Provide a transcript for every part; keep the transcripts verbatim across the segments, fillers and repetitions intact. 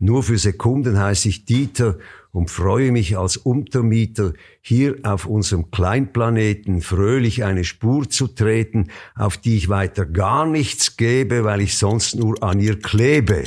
Nur für Sekunden heiße ich Dieter und freue mich als Untermieter, hier auf unserem Kleinplaneten fröhlich eine Spur zu treten, auf die ich weiter gar nichts gebe, weil ich sonst nur an ihr klebe.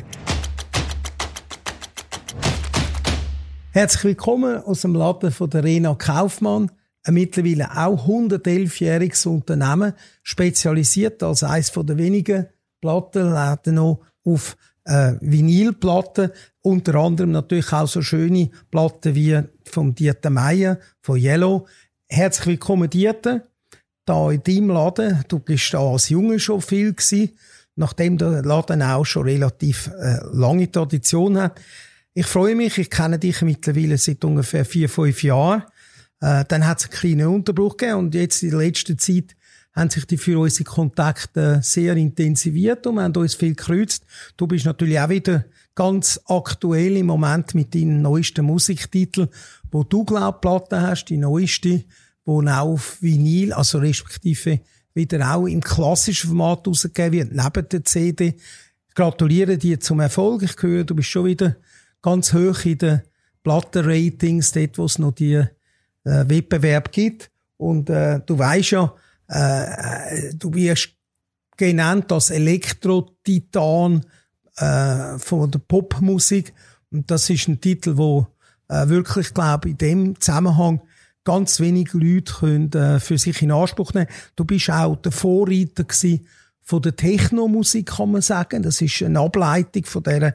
Herzlich willkommen aus dem Laden von der Rena Kaufmann, ein mittlerweile auch hundertelfjähriges Unternehmen, spezialisiert als eines der wenigen Plattenläden noch auf äh, Vinylplatten, unter anderem natürlich auch so schöne Platten wie vom Dieter Meier, von Yellow. Herzlich willkommen, Dieter, da in deinem Laden. Du bist da als Junge schon viel gewesen, nachdem der Laden auch schon relativ äh, lange Tradition hat. Ich freue mich, ich kenne dich mittlerweile seit ungefähr vier, fünf Jahren. Äh, dann hat es einen kleinen Unterbruch gegeben und jetzt in der letzten Zeit haben sich die für unsere Kontakte sehr intensiviert und haben uns viel gekreuzt. Du bist natürlich auch wieder ganz aktuell im Moment mit deinen neuesten Musiktiteln, wo du, glaube ich, Platten hast, die neueste, wo auch auf Vinyl, also respektive wieder auch im klassischen Format rausgegeben wird, neben der C D. Ich gratuliere dir zum Erfolg. Ich höre, du bist schon wieder ganz hoch in den Plattenratings, dort, wo es noch die äh, Wettbewerb gibt. Und äh, du weißt ja, Äh, du wirst genannt als Elektro-Titan äh, von der Popmusik. Und das ist ein Titel, wo äh, wirklich, glaube ich, in dem Zusammenhang ganz wenig Leute können, äh, für sich in Anspruch nehmen. Du bist auch der Vorreiter gewesen von der Techno-Musik, kann man sagen. Das ist eine Ableitung von dieser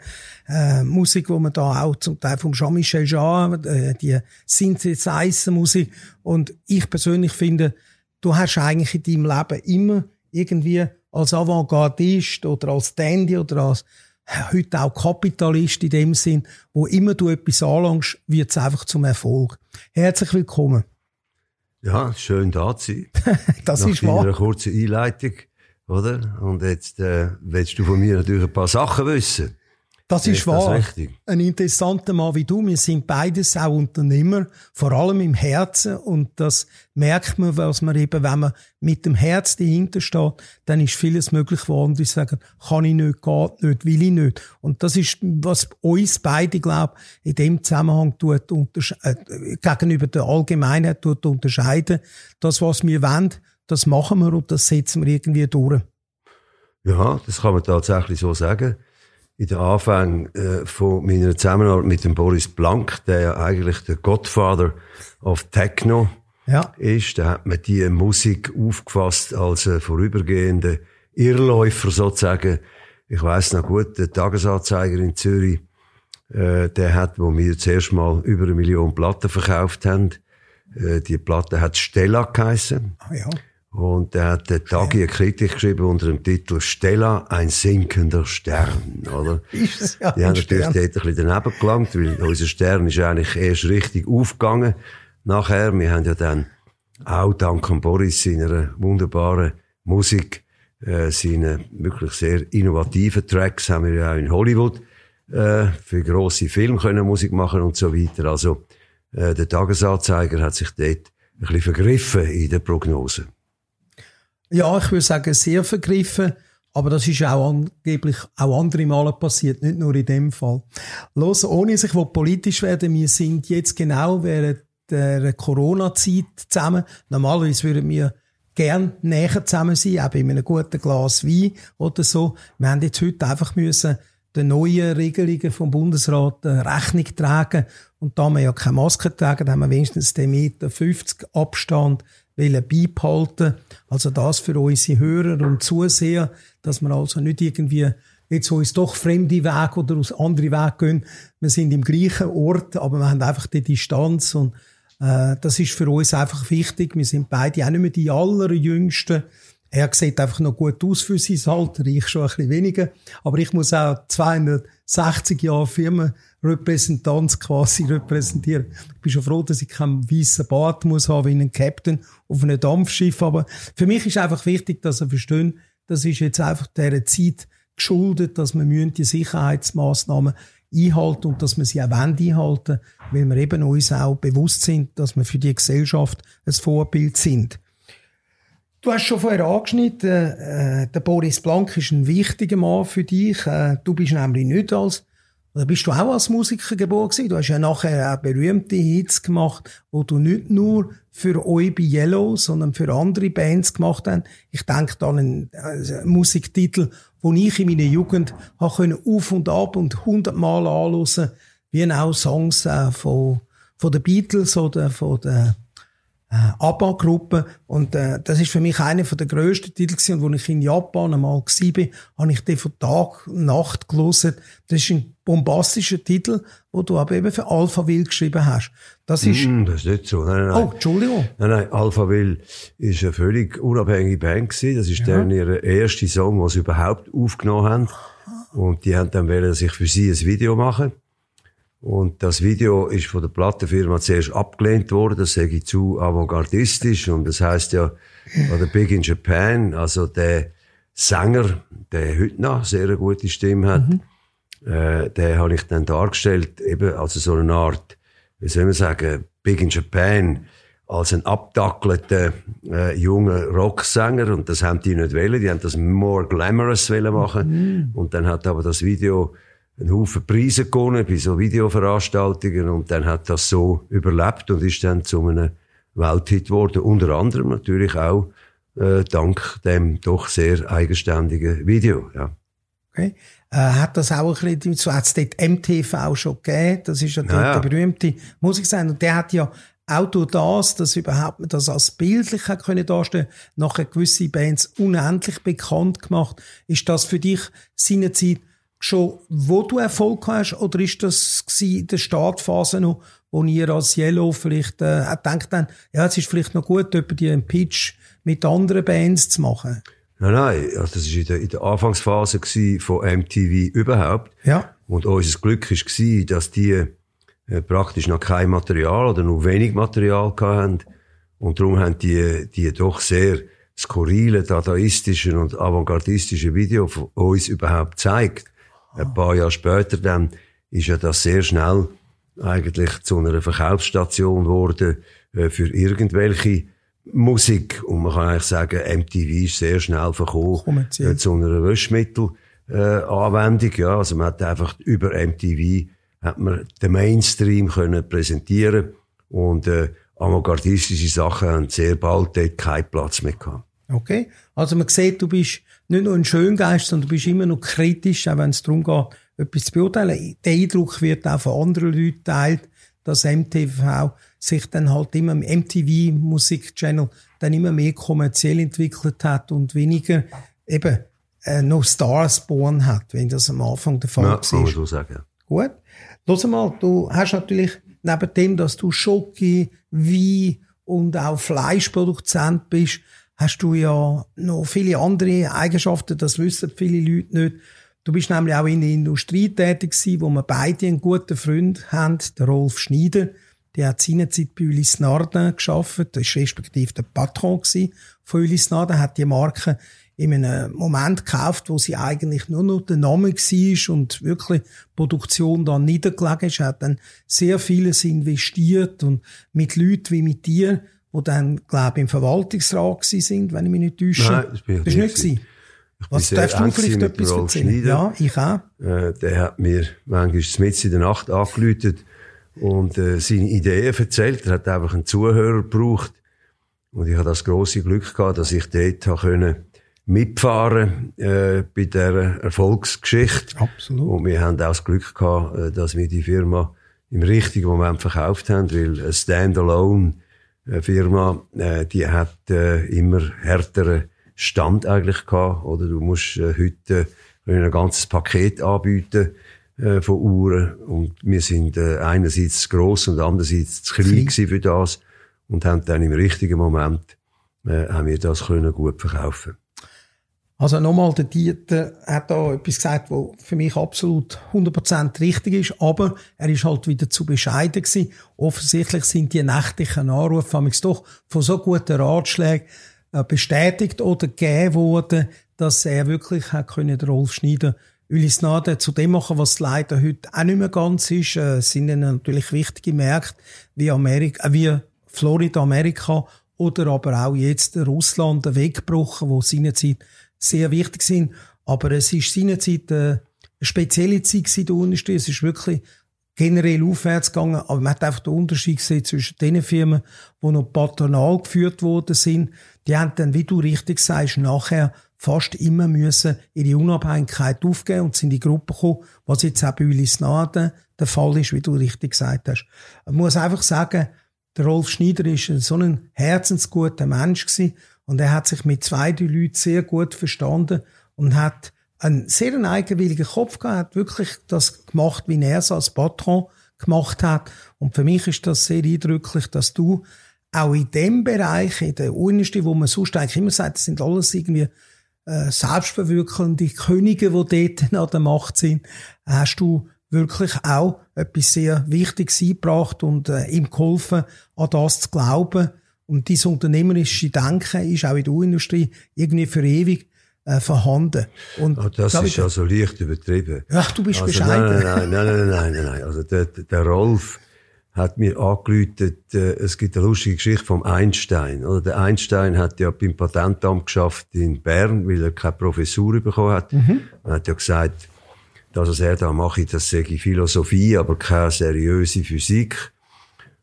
äh, Musik, wo man da auch zum Teil vom Jean-Michel Jarre, äh, die Synthesizer-Musik. Und ich persönlich finde, du hast eigentlich in deinem Leben immer irgendwie als Avantgardist oder als Dandy oder als heute auch Kapitalist in dem Sinn, wo immer du etwas anlangst, wird es einfach zum Erfolg. Herzlich willkommen. Ja, schön da zu sein. Das Nach ist wahr. Nach einer kurzen Einleitung, oder? Und jetzt äh, willst du von mir natürlich ein paar Sachen wissen. Das ist, ist wahr. Das richtig? Ein interessanter Mann wie du. Wir sind beides auch Unternehmer, vor allem im Herzen. Und das merkt man, was man eben, wenn man mit dem Herz dahinter steht, dann ist vieles möglich geworden. Die sagen, kann ich nicht, geht nicht, will ich nicht. Und das ist, was uns beide, glaube ich, in dem Zusammenhang tut, äh, gegenüber der Allgemeinheit tut unterscheiden. Das, was wir wollen, das machen wir und das setzen wir irgendwie durch. Ja, das kann man tatsächlich so sagen. In den Anfängen äh, von meiner Zusammenarbeit mit dem Boris Blank, der ja eigentlich der Godfather of Techno ja. ist, da hat man die Musik aufgefasst als äh, vorübergehende Irrläufer sozusagen. Ich weiss noch gut, der Tagesanzeiger in Zürich, äh, der hat, wo wir zuerst mal über eine Million Platten verkauft haben, äh, die Platte hat Stella geheissen. Ah, ja. Und er hat den Tagi eine Kritik geschrieben unter dem Titel «Stella, ein sinkender Stern», oder? Ist es ja. Die haben natürlich dort ein bisschen daneben gelangt, weil unser Stern ist eigentlich erst richtig aufgegangen. Nachher, wir haben ja dann auch dank an Boris seiner wunderbaren Musik, äh, seine wirklich sehr innovativen Tracks, haben wir ja auch in Hollywood äh, für grosse Filme können Musik machen und so weiter. Also äh, der Tagesanzeiger hat sich dort ein bisschen vergriffen in der Prognose. Ja, ich würde sagen, sehr vergriffen. Aber das ist auch angeblich auch andere Male passiert, nicht nur in dem Fall. Los, ohne dass ich politisch werden will, wir sind jetzt genau während der Corona-Zeit zusammen. Normalerweise würden wir gern näher zusammen sein, auch bei einem guten Glas Wein oder so. Wir haben jetzt heute einfach müssen den neuen Regelungen vom Bundesrat Rechnung tragen. Und da wir ja keine Maske tragen, haben wir wenigstens den eins Komma fünfzig Meter Abstand beibehalten. Also das für unsere Hörer und Zuseher, dass wir also nicht irgendwie jetzt uns doch fremde Wege oder aus andere Wege gehen. Wir sind im gleichen Ort, aber wir haben einfach die Distanz und äh, das ist für uns einfach wichtig. Wir sind beide auch nicht mehr die Allerjüngsten. Er sieht einfach noch gut aus für sein Alter, ich schon ein bisschen weniger. Aber ich muss auch zweihundertsechzig Jahre Firmenrepräsentanz quasi repräsentieren. Ich bin schon froh, dass ich keinen weißen Bart muss haben wie einen Captain auf einem Dampfschiff. Aber für mich ist einfach wichtig, dass er versteht, das ist jetzt einfach dieser Zeit geschuldet, dass man die Sicherheitsmaßnahmen einhalten und dass wir sie auch einhalten wollen, weil wir eben uns auch bewusst sind, dass wir für die Gesellschaft ein Vorbild sind. Du hast schon vorher angeschnitten, äh, der Boris Blank ist ein wichtiger Mann für dich. Äh, du bist nämlich nicht als Oder bist du auch als Musiker geboren gewesen? Du hast ja nachher auch berühmte Hits gemacht, die du nicht nur für euch bei Yellow, sondern für andere Bands gemacht hast. Ich denke da an einen Musiktitel, den ich in meiner Jugend habe auf und ab und hundertmal anhören, wie auch Songs von, von den Beatles oder von der ABBA-Gruppe. Und äh, das ist für mich einer der grössten Titel gewesen. Und als ich in Japan einmal war, habe ich den von Tag und Nacht gelesen. Das ist ein bombastischer Titel, den du aber eben für Alphaville geschrieben hast. Das ist, mm, das ist nicht so. Nein, nein. Oh, Entschuldigung. Nein, nein, Alphaville ist eine völlig unabhängige Band gewesen. Das ist ja dann ihr erster Song, den sie überhaupt aufgenommen haben. Und die haben dann wollen sich für sie ein Video machen. Und das Video ist von der Plattenfirma zuerst abgelehnt worden, das sage ich zu avantgardistisch, und das heisst ja, an der Big in Japan, also der Sänger, der heute noch sehr eine gute Stimme hat, mhm. äh, den habe ich dann dargestellt, eben als so eine Art, wie soll man sagen, Big in Japan, als ein abdackelter, äh, junger Rocksänger, und das haben die nicht wollen, die haben das more glamorous wollen machen, mhm. und dann hat aber das Video einen Haufen Preise gewonnen bei so Videoveranstaltungen, und dann hat das so überlebt und ist dann zu einem Welthit geworden. Unter anderem natürlich auch äh, dank dem doch sehr eigenständigen Video. Ja. Okay. Äh, hat das auch ein bisschen, so hat es dort M T V schon gegeben, das ist ja dort naja. der berühmte Musiksender, und der hat ja auch durch das, dass überhaupt man das als bildlich können darstellen, nachher gewisse Bands unendlich bekannt gemacht. Ist das für dich seinerzeit schon, wo du Erfolg hast, oder ist das in der Startphase noch, wo ihr als Yellow vielleicht äh, denkt, dann, ja, es ist vielleicht noch gut, einen Pitch mit anderen Bands zu machen? Nein, nein, das war in der, in der Anfangsphase von M T V überhaupt. Ja. Und unser Glück war, dass die äh, praktisch noch kein Material oder nur wenig Material hatten. Und darum haben die, die doch sehr skurrile, dadaistische und avantgardistische Video von uns überhaupt gezeigt. Ein paar Jahre später dann ist ja das sehr schnell eigentlich zu einer Verkaufsstation geworden äh, für irgendwelche Musik. Und man kann eigentlich sagen, M T V ist sehr schnell verkommen äh, zu einer Waschmittelanwendung. Äh, ja, also man hat einfach über M T V hat man den Mainstream können präsentieren, und äh, avantgardistische Sachen haben sehr bald dort keinen Platz mehr gehabt. Okay, also man sieht, du bist nicht nur ein Schöngeist, sondern du bist immer noch kritisch, auch wenn es darum geht, etwas zu beurteilen. Der Eindruck wird auch von anderen Leuten geteilt, dass M T V sich dann halt immer im M T V-Musik-Channel dann immer mehr kommerziell entwickelt hat und weniger eben äh, noch Stars born hat, wenn das am Anfang der Fall ja, war. Kann man so sagen. Gut. Lass mal, du hast natürlich neben dem, dass du Schoki, Wein und auch Fleischproduzent bist, hast du ja noch viele andere Eigenschaften, das wissen viele Leute nicht. Du bist nämlich auch in der Industrie tätig gewesen, wo wir beide einen guten Freund haben, der Rolf Schneider. Der hat seinerzeit bei Ulysse Nardin gearbeitet, ist respektive der Patron gewesen von Ulysse Nardin, hat die Marke in einem Moment gekauft, wo sie eigentlich nur noch der Name war und wirklich die Produktion dann niedergelegen ist. Er hat dann sehr vieles investiert, und mit Leuten wie mit dir, die dann, glaube ich, im Verwaltungsrat sind, wenn ich mich nicht täusche. Nein, das bin ich nicht. Nicht gewesen. Ich Was darfst du vielleicht etwas erzählen? Ja, ich auch. Äh, der hat mir manchmal mitten in der Nacht angerufen und äh, seine Ideen erzählt. Er hat einfach einen Zuhörer gebraucht. Und ich hatte das grosse Glück gehabt, dass ich dort können mitfahren äh, bei dieser Erfolgsgeschichte. Absolut. Und wir haben auch das Glück gehabt, dass wir die Firma im richtigen Moment verkauft haben, weil eine Standalone Firma, äh, die hat äh, immer härteren Stand eigentlich gehabt, oder? Du musst äh, heute äh, ein ganzes Paket anbieten äh, von Uhren, und wir sind äh, einerseits zu gross und andererseits zu klein gewesen für das, und haben dann im richtigen Moment äh, haben wir das können gut verkaufen. Also nochmal, der Dieter hat da etwas gesagt, was für mich absolut hundert Prozent richtig ist, aber er ist halt wieder zu bescheiden gewesen. Offensichtlich sind die nächtlichen Anrufe, haben wir doch von so guten Ratschlägen bestätigt oder gegeben worden, dass er wirklich hat können, Rolf Schneider, Ulysse Nardin zu dem machen, was leider heute auch nicht mehr ganz ist. Es sind natürlich wichtige Märkte wie Amerika, wie Florida, Amerika, oder aber auch jetzt Russland, der Wegbruch, wo seinerzeit sehr wichtig sind, aber es ist seinerzeit äh, spezielle Zeit da unten. Es ist wirklich generell aufwärts gegangen, aber man hat einfach den Unterschied gesehen zwischen den Firmen, die noch patronal geführt worden sind. Die haben dann, wie du richtig sagst, nachher fast immer müssen ihre Unabhängigkeit aufgeben und sind in die Gruppe gekommen, was jetzt auch bei Ulysse Nardin der Fall ist, wie du richtig gesagt hast. Ich muss einfach sagen, der Rolf Schneider war so ein herzensguter Mensch gewesen und er hat sich mit zwei, drei Leuten sehr gut verstanden und hat einen sehr eigenwilligen Kopf gehabt, hat wirklich das gemacht, wie er es als Patron gemacht hat. Und für mich ist das sehr eindrücklich, dass du auch in dem Bereich, in der Unterste, wo man sonst eigentlich immer sagt, das sind alles irgendwie äh, selbstverwirklichende Könige, die dort an der Macht sind, hast du wirklich auch etwas sehr Wichtiges eingebracht und äh, ihm geholfen, an das zu glauben. Und dieses unternehmerische Denken ist auch in der Industrie irgendwie für ewig äh, vorhanden. Und oh, das ist also leicht übertrieben. Ach, du bist also, bescheiden. Nein, nein, nein, nein, nein, nein, nein. Also der, der Rolf hat mir angeläutet, äh, es gibt eine lustige Geschichte vom Einstein. Oder? Der Einstein hat ja beim Patentamt geschafft in Bern, weil er keine Professur bekommen hat. Mhm. Er hat ja gesagt, das, was er da mache, das sage ich Philosophie, aber keine seriöse Physik.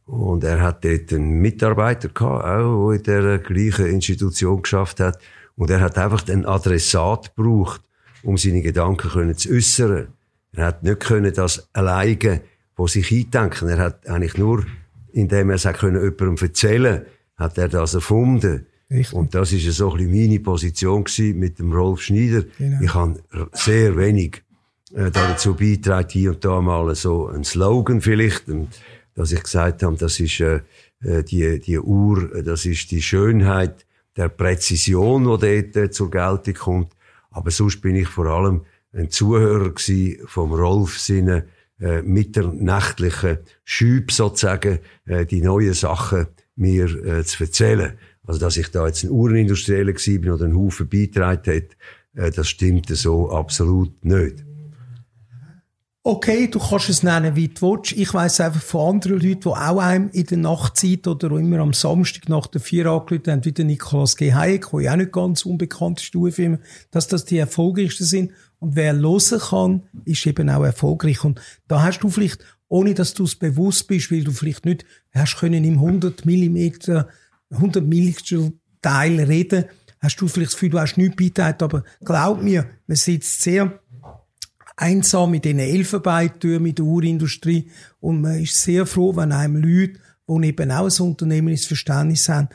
Und er hat dort einen Mitarbeiter gehabt, auch, der in der gleichen Institution geschafft hat. Und er hat einfach einen Adressat gebraucht, um seine Gedanken können zu äußern. Er hat nicht können das alleine von sich eindenken. Er hat eigentlich nur, indem er es hat können jemandem erzählen, hat er das erfunden. Richtig. Und das ist so ein bisschen meine Position gewesen mit dem Rolf Schneider. Genau. Ich habe sehr wenig dazu beiträgt, hier und da mal so ein Slogan vielleicht, dass ich gesagt habe, das ist äh, die, die Uhr, das ist die Schönheit der Präzision, die dort äh, zur Geltung kommt. Aber sonst bin ich vor allem ein Zuhörer gewesen vom Rolf, seine äh, mitternächtlichen Schübe sozusagen, äh, die neuen Sachen mir äh, zu erzählen. Also, dass ich da jetzt ein Uhrenindustrieller gewesen bin oder einen Haufen beiträgt hat, äh, das stimmt so absolut nicht. Okay, du kannst es nennen, wie du willst. Ich weiss einfach von anderen Leuten, die auch einem in der Nachtzeit oder immer am Samstag nach der Vier angerufen haben, wie der Nikolaus G. Hayek, der ja auch nicht ganz unbekannt ist, dass das die erfolgreichsten sind. Und wer hören kann, ist eben auch erfolgreich. Und da hast du vielleicht, ohne dass du es bewusst bist, weil du vielleicht nicht hast können im hundert Millimeter, hundert Millimeter Teil reden, hast du vielleicht das Gefühl, du hast nichts beigetragen. Aber glaub mir, man sitzt sehr einsam in diesen Elfenbeintürmen in der Uhrenindustrie. Und man ist sehr froh, wenn einem Leute, die eben auch ein unternehmerisches Verständnis haben,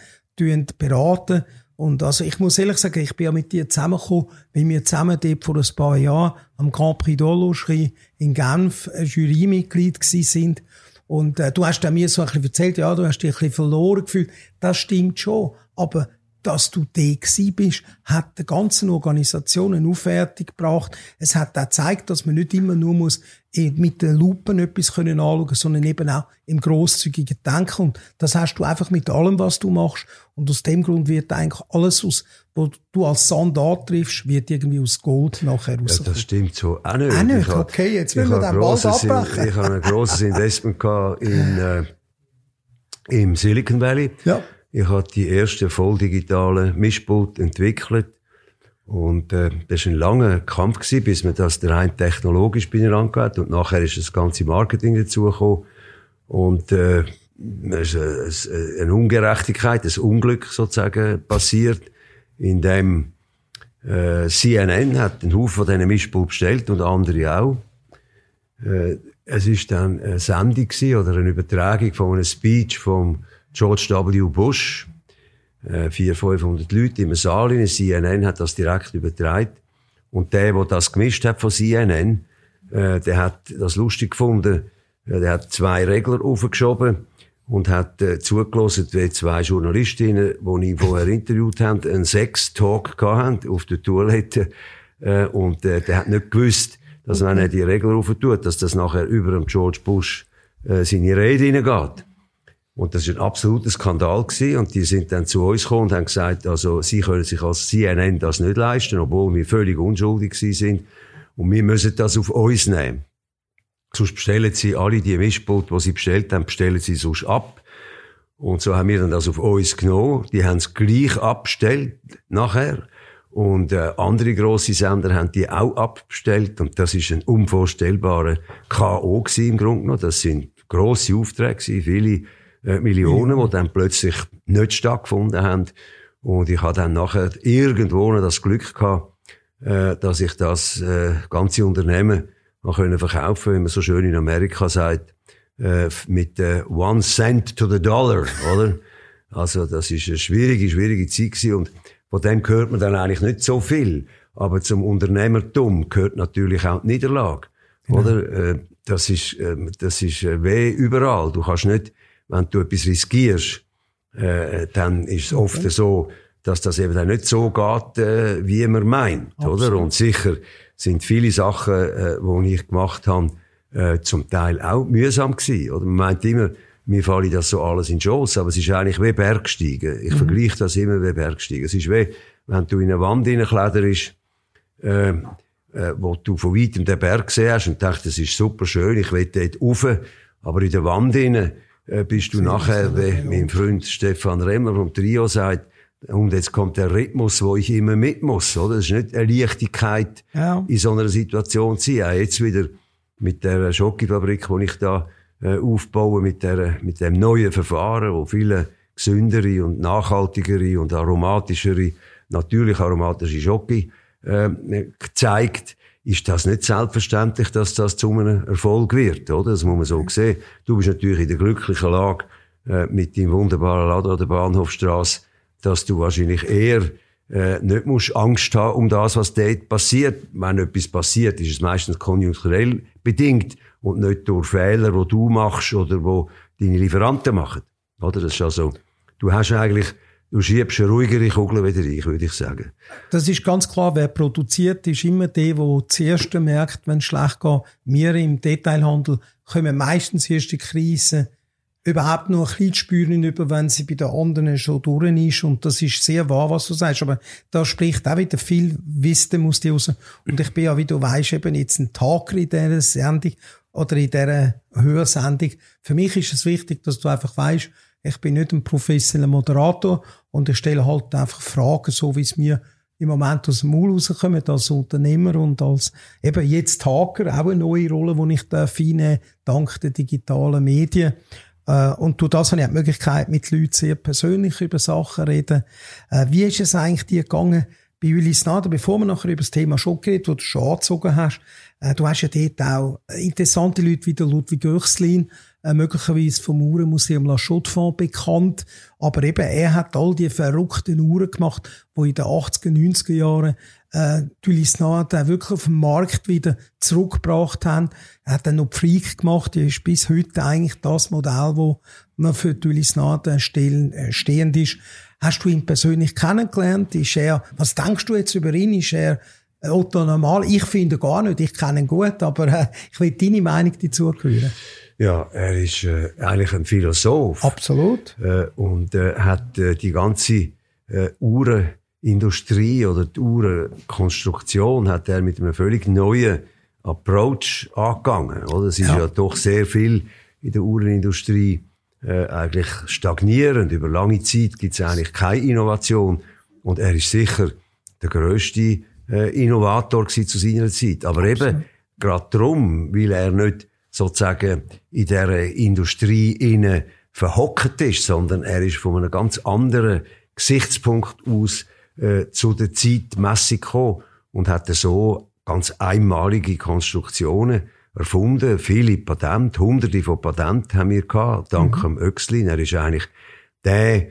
beraten. Und also, ich muss ehrlich sagen, ich bin ja mit dir zusammengekommen, weil wir zusammen dort vor ein paar Jahren am Grand Prix d'Orschien in Genf ein Jurymitglied gewesen sind. Und äh, du hast dann mir so ein bisschen erzählt, ja, du hast dich ein bisschen verloren gefühlt. Das stimmt schon. Aber dass du da gewesen bist, hat der ganzen Organisation eine Aufwertung gebracht. Es hat auch gezeigt, dass man nicht immer nur muss mit den Lupen etwas anschauen können, sondern eben auch im grosszügigen Denken. Und das hast du einfach mit allem, was du machst. Und aus dem Grund wird eigentlich alles, aus, was du als Sand antriffst, wird irgendwie aus Gold nachher rauskommen. Ja, das stimmt so auch nicht. Auch nicht? Okay, jetzt will man den Ball abbrechen. Ich habe ein grosses Investment gehabt in, äh, im Silicon Valley. Ja. Ich habe die erste volldigitalen Mischpult entwickelt. Und, äh, das war ein langer Kampf gewesen, bis man das rein technologisch beieinander gehabt. Und nachher ist das ganze Marketing dazugekommen. Und, äh, es ist eine, eine Ungerechtigkeit, ein Unglück sozusagen passiert, in dem, äh, C N N hat einen Haufen von diesen Mischpult bestellt und andere auch. Äh, es ist dann eine Sendung gewesen oder eine Übertragung von einem Speech vom George W. Bush, äh, vierhundert, fünfhundert Leute im Saal, in C N N hat das direkt übertragen. Und der, der das gemischt hat von C N N, äh, der hat das lustig gefunden. Der hat zwei Regler aufgeschoben und hat äh, zugelassen, wie zwei Journalistinnen, die ihn vorher interviewt haben, einen Sex-Talk hatten auf der Toilette. Äh, und äh, der hat nicht gewusst, dass wenn er die Regler auftut, dass das nachher über dem George Bush äh, seine Rede hineingeht. Und das war ein absoluter Skandal gewesen. Und die sind dann zu uns gekommen und haben gesagt, also, sie können sich als C N N das nicht leisten, obwohl wir völlig unschuldig gewesen sind. Und wir müssen das auf uns nehmen. Sonst bestellen sie alle die Mischpult, die sie bestellt haben, bestellen sie sonst ab. Und so haben wir dann das auf uns genommen. Die haben es gleich abbestellt nachher. Und äh, andere grosse Sender haben die auch abbestellt. Und das ist ein unvorstellbarer K O gewesen, im Grunde genommen. Das sind grosse Aufträge, viele äh, Millionen, ja, die dann plötzlich nicht stattgefunden haben. Und ich hatte dann nachher irgendwo das Glück gehabt, äh, dass ich das äh, ganze Unternehmen noch können verkaufen konnte, wie man so schön in Amerika sagt, äh, mit äh, one cent to the dollar, oder? Also das ist eine schwierige, schwierige Zeit gewesen. Und von dem gehört man dann eigentlich nicht so viel. Aber zum Unternehmertum gehört natürlich auch die Niederlage. Genau. Oder? Das ist, das ist weh überall. Du kannst nicht, wenn du etwas riskierst, dann ist es oft okay, so, dass das eben dann nicht so geht, wie man meint. Absolut. Oder? Und sicher sind viele Sachen, die ich gemacht habe, zum Teil auch mühsam gewesen. Oder? Man meint immer, mir falle das so alles in den Schoss, aber es ist eigentlich wie Bergsteigen. Ich mhm. vergleiche das immer wie Bergsteigen. Es ist wie, wenn du in eine Wand hineinkletterst, äh, äh, wo du von weitem den Berg siehst und denkst, das ist super schön, ich will dort rauf, aber in der Wand hinein äh, bist du nachher, wie mein Freund Stefan Remmer vom Trio sagt, und jetzt kommt der Rhythmus, wo ich immer mit muss, oder? Das ist nicht eine Leichtigkeit, ja, in so einer Situation zu sein. Auch jetzt wieder mit der Schokofabrik, wo ich da aufbauen mit der, mit dem neuen Verfahren, wo viele gesündere und nachhaltigere und aromatischere, natürlich aromatische Schoki äh, zeigt, ist das nicht selbstverständlich, dass das zu einem Erfolg wird, oder? Das muss man so sehen. Du bist natürlich in der glücklichen Lage, äh, mit deinem wunderbaren Laden an der Bahnhofstrasse, dass du wahrscheinlich eher äh, nicht musst Angst haben um das, was dort passiert. Wenn etwas passiert, ist es meistens konjunkturell bedingt und nicht durch Fehler, die du machst oder die deine Lieferanten machen. Oder? Das ist also, du hast eigentlich, du schiebst eine ruhigere Kugel wieder rein, würde ich sagen. Das ist ganz klar, wer produziert, ist immer der, der zuerst merkt, wenn es schlecht geht. Wir im Detailhandel kommen meistens erst die Krise überhaupt nur ein bisschen zu spüren, über, wenn sie bei den anderen schon durch ist. Und das ist sehr wahr, was du sagst. Aber da spricht auch wieder viel Wissen aus dir raus. Und ich bin ja, wie du weißt, eben jetzt ein Tag in dieser Sendung, oder in dieser Hörsendung. Für mich ist es wichtig, dass du einfach weisst, ich bin nicht ein professioneller Moderator und ich stelle halt einfach Fragen, so wie es mir im Moment aus dem Maul rauskommt, als Unternehmer und als eben jetzt Hacker, auch eine neue Rolle, die ich einnehmen darf, dank der digitalen Medien. Und durch das habe ich die Möglichkeit, mit Leuten sehr persönlich über Sachen zu reden. Wie ist es eigentlich dir gegangen, bei Ulysse Nardin, bevor wir nachher über das Thema Schock reden, wo du schon angezogen hast, äh, du hast ja dort auch interessante Leute wie der Ludwig Oechslin, äh, möglicherweise vom Uhrenmuseum La Chaux-de-Fonds bekannt, aber eben er hat all die verrückten Uhren gemacht, die in den achtziger, neunziger Jahren äh, die Ulysse Nardin wirklich auf den Markt wieder zurückgebracht haben. Er hat dann noch Freak gemacht, die ist bis heute eigentlich das Modell, wo man für die Ulysse Nardin stehen, äh, stehend ist. Hast du ihn persönlich kennengelernt? Ist er, was denkst du jetzt über ihn? Ist er Otto normal? Ich finde gar nicht. Ich kenne ihn gut, aber äh, ich will deine Meinung dazu hören. Ja, er ist äh, eigentlich ein Philosoph. Absolut. Äh, und äh, hat äh, die ganze äh, Uhrenindustrie oder die Uhrenkonstruktion hat er mit einem völlig neuen Approach angegangen. Oder? Es ist ja, ja doch sehr viel in der Uhrenindustrie Äh, eigentlich stagnierend. Über lange Zeit gibt es eigentlich keine Innovation. Und er ist sicher der grösste äh, Innovator gewesen zu seiner Zeit. Aber Absolut. Eben gerade darum, weil er nicht sozusagen in dieser Industrie inne verhockt ist, sondern er ist von einem ganz anderen Gesichtspunkt aus äh, zu der Zeit Mexiko und hat so ganz einmalige Konstruktionen erfunden, viele Patente, hunderte von Patenten haben wir gehabt, dank mhm. dem Oechslin. Er ist eigentlich der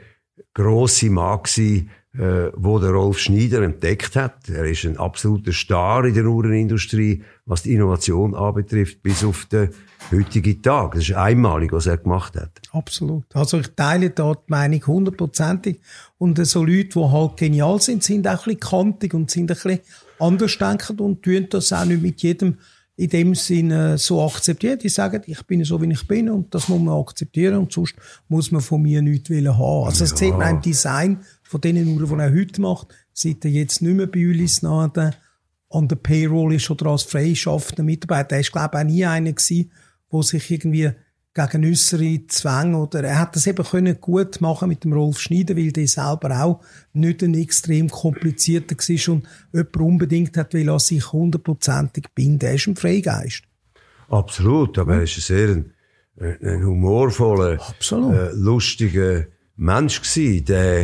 grosse Mann gewesen, äh, wo der Rolf Schneider entdeckt hat. Er ist ein absoluter Star in der Uhrenindustrie, was die Innovation anbetrifft, bis auf den heutigen Tag. Das ist einmalig, was er gemacht hat. Absolut. Also ich teile da die Meinung hundertprozentig. Und so Leute, die halt genial sind, sind auch ein bisschen kantig und sind ein bisschen andersdenkend und tun das auch nicht mit jedem in dem Sinne so akzeptiert. Die sagen, ich bin so, wie ich bin und das muss man akzeptieren und sonst muss man von mir nichts haben. Also das ja. sieht man im Design von denen Uhren, die er heute macht, seit er jetzt nicht mehr bei Ulysse Nardin an der Payroll ist oder als freischaffender Mitarbeiter. Er ist, glaube ich, auch nie einer gewesen, der sich irgendwie gegen äusseren Zwänge, oder er hat das eben können gut machen mit dem Rolf Schneider, weil der selber auch nicht ein extrem komplizierter war und jemand unbedingt hat, weil er sich hundertprozentig bindet. Er ist ein Freigeist. Absolut, aber er ist ein sehr ein, ein humorvoller, äh, lustiger Mensch gewesen, der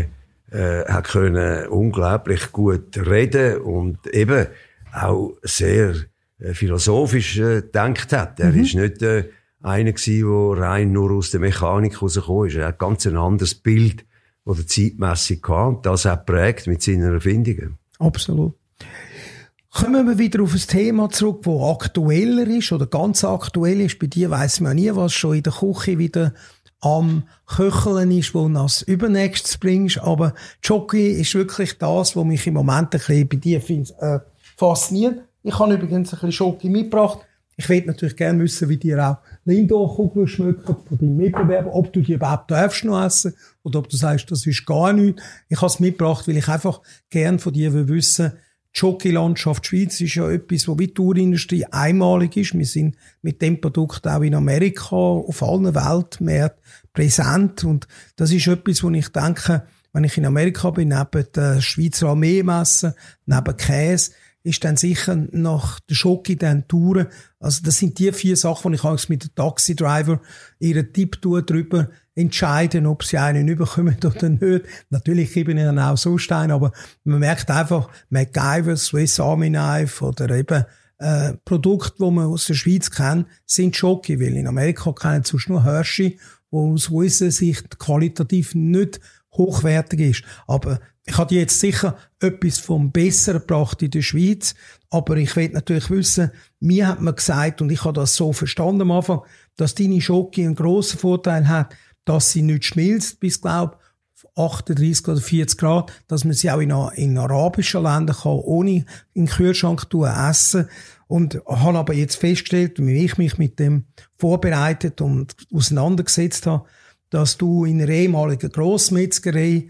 äh, hat können unglaublich gut reden und eben auch sehr äh, philosophisch äh, gedacht hat. Er mhm. ist nicht äh, einer gewesen, der rein nur aus der Mechanik rausgekommen ist. Er hat ganz ein anderes Bild oder Zeitmessung gehabt und das hat prägt mit seinen Erfindungen. Absolut. Kommen wir wieder auf ein Thema zurück, das aktueller ist oder ganz aktuell ist. Bei dir weiss man nie, was schon in der Küche wieder am Köcheln ist, wo du als Übernächstes bringst. Aber Jockey ist wirklich das, was mich im Moment ein bisschen bei dir äh, fasziniert. Ich habe übrigens ein bisschen Jockey mitgebracht. Ich würde natürlich gerne wissen, wie dir auch Lindor-Kugeln schmecken von deinem Mitbewerber, ob du die überhaupt darfst noch essen oder ob du sagst, das ist gar nichts. Ich habe es mitgebracht, weil ich einfach gerne von dir wissen will. Die Schokolandschaft Schweiz ist ja etwas, was wie die Tourindustrie einmalig ist. Wir sind mit dem Produkt auch in Amerika, auf allen Weltmärkten präsent. Und das ist etwas, wo ich denke, wenn ich in Amerika bin, neben der Schweizer Armeemesse, neben Käse, ist dann sicher nach der Schoki dann Touren. Also das sind die vier Sachen, die ich eigentlich mit dem Taxidriver ihren Tipp tue, darüber entscheiden, ob sie einen überkommen oder nicht. Natürlich gebe ich ihnen auch so Stein, aber man merkt einfach, MacGyver, Swiss Army Knife oder eben äh, Produkte, die man aus der Schweiz kennt, sind Schoki, weil in Amerika kennen sonst nur Hershey, wo aus unserer Sicht qualitativ nicht hochwertig ist. Aber ich habe jetzt sicher etwas vom Besseren gebracht in der Schweiz, aber ich will natürlich wissen, mir hat man gesagt, und ich habe das so verstanden am Anfang, dass deine Schoki einen grossen Vorteil hat, dass sie nicht schmilzt bis, glaube achtunddreißig oder vierzig Grad, dass man sie auch in, in arabischen Ländern kann, ohne in den Kühlschrank tun, essen. Und habe aber jetzt festgestellt, wie ich mich mit dem vorbereitet und auseinandergesetzt habe, dass du in einer ehemaligen Grossmetzgerei,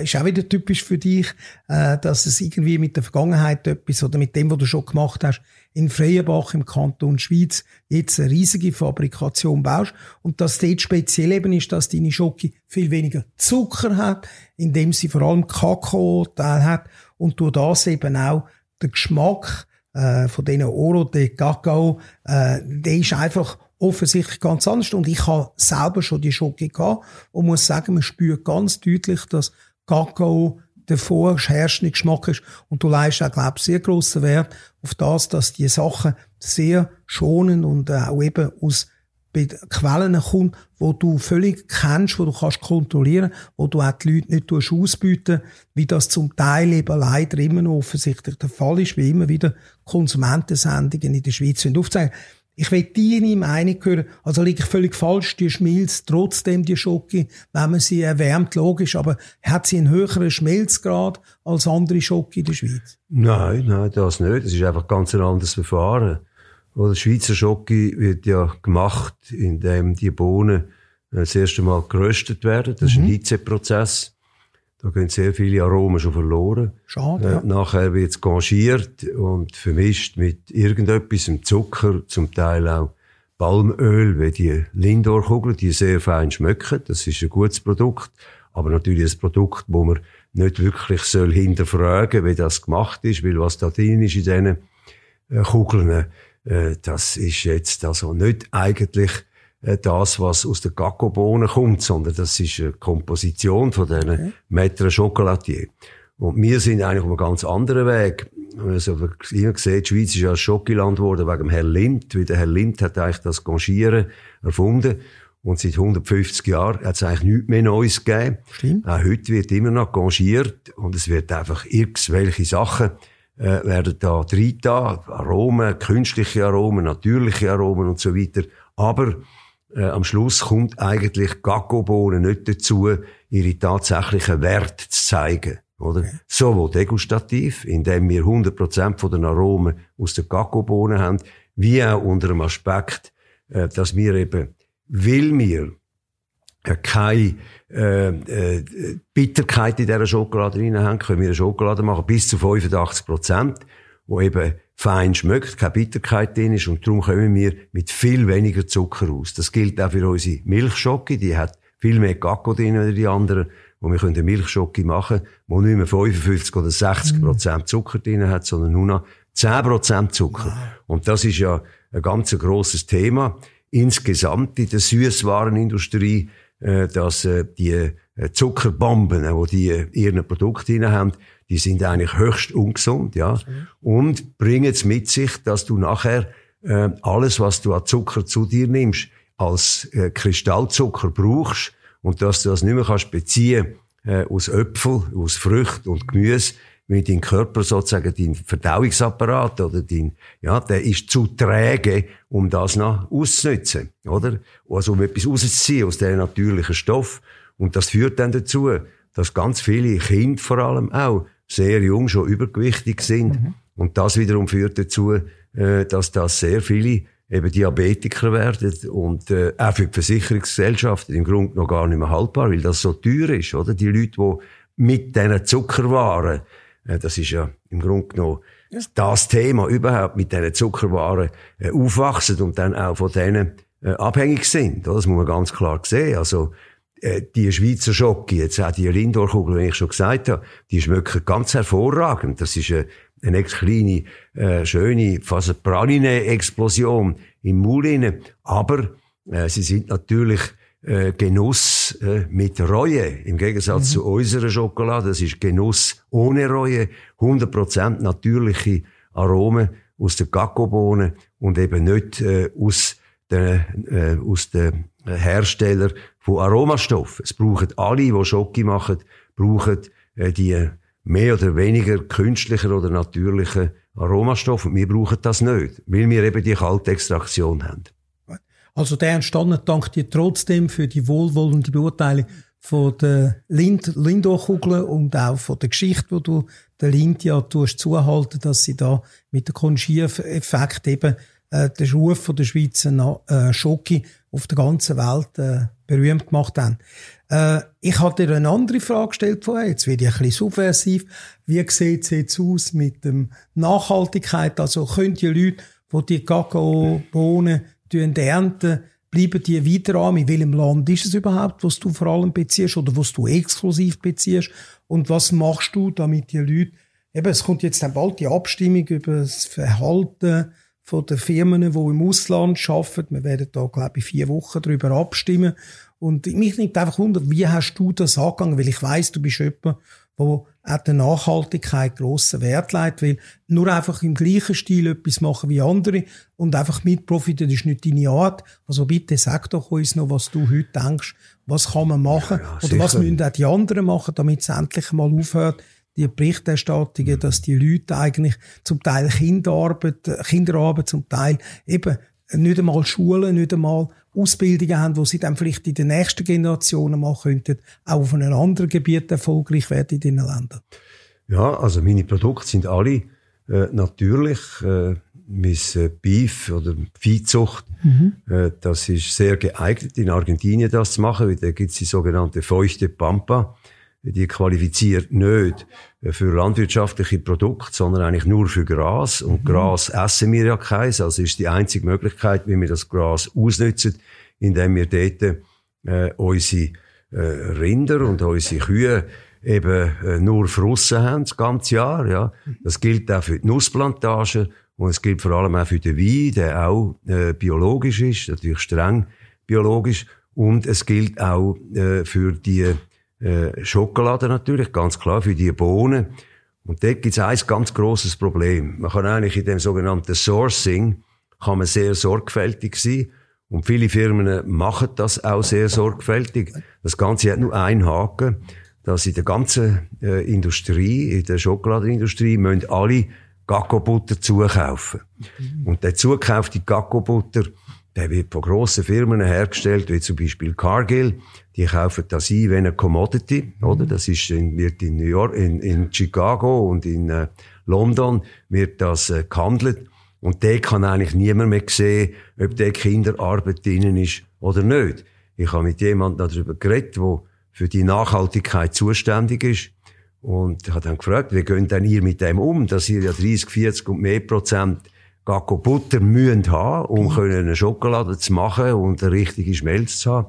ist auch wieder typisch für dich, äh, dass es irgendwie mit der Vergangenheit etwas oder mit dem, was du schon gemacht hast, in Freienbach im Kanton Schweiz jetzt eine riesige Fabrikation baust und dass dort speziell eben ist, dass deine Schoki viel weniger Zucker hat, indem sie vor allem Kakao-Teil hat und durch das eben auch den Geschmack äh, von diesen Oro de Kakao, äh, der ist einfach offensichtlich ganz anders. Und ich habe selber schon die Schoki gehabt und muss sagen, man spürt ganz deutlich, dass Kakao der vorherrschende Geschmack ist. Und du leistest auch, glaube ich, sehr grossen Wert auf das, dass die Sachen sehr schonend und auch eben aus Quellen kommen, wo du völlig kennst, wo du kannst kontrollieren, wo du auch die Leute nicht ausbeuten, wie das zum Teil eben leider immer noch offensichtlich der Fall ist, wie immer wieder Konsumentensendungen in der Schweiz aufzeigen. Ich will deine Meinung hören. Also liege ich völlig falsch, die schmilzt trotzdem die Schoki, wenn man sie erwärmt, logisch, aber hat sie einen höheren Schmelzgrad als andere Schoki in der Schweiz? Nein, nein, das nicht. Das ist einfach ganz ein anderes Verfahren. Der Schweizer Schoki wird ja gemacht, indem die Bohnen das erste Mal geröstet werden. Das ist mhm. ein Hitzeprozess. Da gehen sehr viele Aromen schon verloren. Schade, ja. Äh, nachher wird es gangiert und vermischt mit irgendetwas, Zucker, zum Teil auch Palmöl, wie die Lindor-Kugeln, die sehr fein schmecken. Das ist ein gutes Produkt, aber natürlich ein Produkt, wo man nicht wirklich soll hinterfragen soll, wie das gemacht ist, weil was da drin ist in diesen äh, Kugeln, äh, das ist jetzt also nicht eigentlich das, was aus der Kakaobohne kommt, sondern das ist eine Komposition von diesen okay. Maître Chocolatier. Und wir sind eigentlich auf einem ganz anderen Weg. Also, wie man sieht, die Schweiz ist ja ein Schokiland geworden wegen dem Herrn Lindt, weil der Herr Lindt hat eigentlich das Gangieren erfunden. Und seit hundertfünfzig Jahren hat es eigentlich nichts mehr Neues gegeben. Stimmt. Auch heute wird immer noch gangiert und es wird einfach irgendwelche Sachen äh, werden da drin da, Aromen, künstliche Aromen, natürliche Aromen und so weiter. Aber Äh, am Schluss kommt eigentlich Kakaobohnen nicht dazu, ihre tatsächlichen Werte zu zeigen, oder? Okay. Sowohl degustativ, indem wir hundert Prozent von den Aromen aus den Kakaobohnen haben, wie auch unter dem Aspekt, äh, dass wir eben, weil wir äh, keine äh, äh, Bitterkeit in dieser Schokolade drin haben, können wir eine Schokolade machen bis zu fünfundachtzig Prozent, wo eben fein schmeckt, keine Bitterkeit drin ist, und darum kommen wir mit viel weniger Zucker aus. Das gilt auch für unsere Milchschocke, die hat viel mehr Kakao drin als die anderen, und wir können eine Milchschocke machen, wo nicht mehr fünfundfünfzig oder sechzig Prozent Zucker drin hat, sondern nur noch zehn Prozent Zucker. Wow. Und das ist ja ein ganz grosses Thema insgesamt in der Süßwarenindustrie, dass die Zuckerbomben, die die in ihren Produkten haben, die sind eigentlich höchst ungesund, ja. Mhm. Und bringen es mit sich, dass du nachher äh, alles, was du an Zucker zu dir nimmst, als äh, Kristallzucker brauchst, und dass du das nicht mehr kannst beziehen äh, aus Äpfel, aus Früchten und Gemüse, weil dein Körper sozusagen, dein Verdauungsapparat oder dein, ja, der ist zu träge, um das noch auszunutzen, oder? Also um etwas rauszuziehen aus diesen natürlichen Stoff. Und das führt dann dazu, dass ganz viele Kinder vor allem auch sehr jung schon übergewichtig sind. Mhm. Und das wiederum führt dazu, dass das sehr viele eben Diabetiker werden und auch für die Versicherungsgesellschaften im Grunde noch gar nicht mehr haltbar, weil das so teuer ist, oder? Die Leute, die mit diesen Zuckerwaren, das ist ja im Grunde genommen ja. das Thema überhaupt, mit diesen Zuckerwaren aufwachsen und dann auch von denen abhängig sind. Das muss man ganz klar sehen. Also, die Schweizer Schocke, jetzt auch die Lindor-Kugel, wie ich schon gesagt habe, die schmecken ganz hervorragend. Das ist eine, eine kleine, äh, schöne, fast eine Praline-Explosion im Maul hinein. Aber äh, sie sind natürlich äh, Genuss äh, mit Reue, im Gegensatz mhm. zu unserer Schokolade. Das ist Genuss ohne Reue, hundert Prozent natürliche Aromen aus den Kakaobohnen und eben nicht äh, aus den äh, aus den Hersteller von Aromastoffen. Es brauchen alle, die Schocke machen, brauchen äh, die mehr oder weniger künstlichen oder natürlichen Aromastoffe. Und wir brauchen das nicht, weil wir eben die Kaltextraktion haben. Also der entstanden dankt dir trotzdem für die wohlwollende Beurteilung von der Lind- Lindor-Kugel und auch von der Geschichte, wo du der Lind ja zuhalten, dass sie da mit dem Conchief-Effekt eben äh, den Ruf von der Schweizer Na- äh, Schocke auf der ganzen Welt äh, berühmt gemacht haben. Äh, ich hatte dir eine andere Frage gestellt vorher, jetzt werde ich ein bisschen subversiv. Wie sieht es jetzt aus mit der Nachhaltigkeit? Also können die Leute, die die Kakaobohnen ernten, bleiben die weiter an? In welchem Land ist es überhaupt, was du vor allem beziehst oder was du exklusiv beziehst? Und was machst du, damit die Leute, eben, es kommt jetzt dann bald die Abstimmung über das Verhalten von den Firmen, die im Ausland arbeiten. Wir werden da, glaube ich, vier Wochen darüber abstimmen. Und mich nimmt einfach wunder, wie hast du das angegangen? Weil ich weiss, du bist jemand, der auch der Nachhaltigkeit grossen Wert legt, weil nur einfach im gleichen Stil etwas machen wie andere und einfach mitprofitieren ist nicht deine Art. Also bitte sag doch uns noch, was du heute denkst. Was kann man machen? Ja, ja, oder sicher. Was müssen auch die anderen machen, damit es endlich mal aufhört, die Berichterstattungen, dass die Leute eigentlich zum Teil Kinderarbeit, Kinderarbeit zum Teil eben nicht einmal Schulen, nicht einmal Ausbildungen haben, die sie dann vielleicht in den nächsten Generationen mal könnten, auch auf einem anderen Gebiet erfolgreich werden in diesen Ländern. Ja, also meine Produkte sind alle äh, natürlich. Äh, mein Beef oder Viehzucht, mhm. äh, das ist sehr geeignet, in Argentinien das zu machen, weil da gibt es die sogenannte feuchte Pampa. Die qualifiziert nicht für landwirtschaftliche Produkte, sondern eigentlich nur für Gras. Und mhm. Gras essen wir ja keins. Also ist die einzige Möglichkeit, wie wir das Gras ausnützen, indem wir dort äh, unsere äh, Rinder und unsere Kühe eben äh, nur frussen haben, das ganze Jahr. Ja. Das gilt auch für die Nussplantagen und es gilt vor allem auch für den Wein, der auch äh, biologisch ist, natürlich streng biologisch. Und es gilt auch äh, für die Schokolade natürlich, ganz klar, für die Bohnen. Und dort gibt es ein ganz grosses Problem. Man kann eigentlich in dem sogenannten Sourcing kann man sehr sorgfältig sein. Und viele Firmen machen das auch sehr sorgfältig. Das Ganze hat nur einen Haken, dass in der ganzen äh, Industrie, in der Schokoladenindustrie, müssen alle Kakaobutter zukaufen. Mhm. Und der zukaufte Kakaobutter, der wird von grossen Firmen hergestellt, wie zum Beispiel Cargill. Die kaufen das ein wie eine Commodity, oder? Das ist, in, wird in New York, in, in Chicago und in äh, London wird das äh, gehandelt. Und der kann eigentlich niemand mehr sehen, ob der Kinderarbeit drinnen ist oder nicht. Ich habe mit jemandem darüber geredet, der für die Nachhaltigkeit zuständig ist. Und hat dann gefragt, wie geht denn ihr mit dem um, dass ihr ja dreißig, vierzig und mehr Prozent Kakao-Butter müsst haben, um mhm. eine Schokolade zu machen und eine richtige Schmelz zu haben.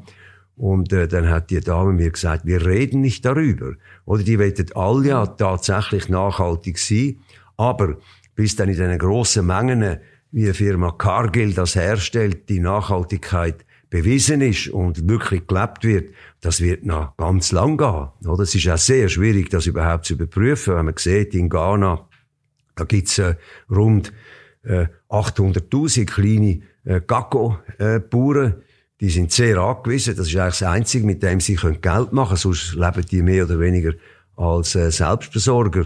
Und äh, dann hat die Dame mir gesagt, wir reden nicht darüber. Oder die wollen alle ja tatsächlich nachhaltig sein, aber bis dann in diesen grossen Mengen, wie die Firma Cargill das herstellt, die Nachhaltigkeit bewiesen ist und wirklich gelebt wird, das wird noch ganz lang gehen. Oder? Es ist auch sehr schwierig, das überhaupt zu überprüfen. Wenn man sieht, in Ghana, da gibt's äh, rund äh, achthunderttausend kleine äh, Kakao-Bauern. Die sind sehr angewiesen. Das ist eigentlich das Einzige, mit dem sie Geld machen können. Sonst leben die mehr oder weniger als äh, Selbstversorger.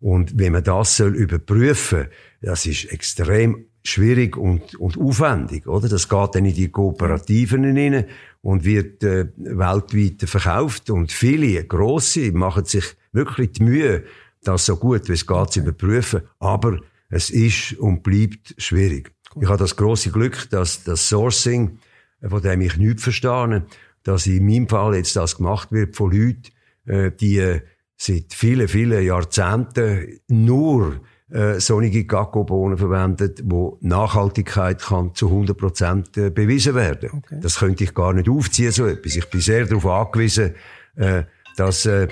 Und wenn man das soll überprüfen, das ist extrem schwierig und, und aufwendig, oder? Das geht dann in die Kooperativen hinein und wird äh, weltweit verkauft. Und viele, grosse, machen sich wirklich die Mühe, das so gut wie es geht zu überprüfen. Aber es ist und bleibt schwierig. Ich habe das grosse Glück, dass das Sourcing, von dem ich nichts verstehe, dass in meinem Fall jetzt das gemacht wird von Leuten, äh, die äh, seit vielen, vielen Jahrzehnten nur Äh, sonnige Kakaobohnen verwendet, wo Nachhaltigkeit kann zu hundert Prozent bewiesen werden. Okay. Das könnte ich gar nicht aufziehen, so etwas. Ich bin sehr darauf angewiesen, äh, dass äh,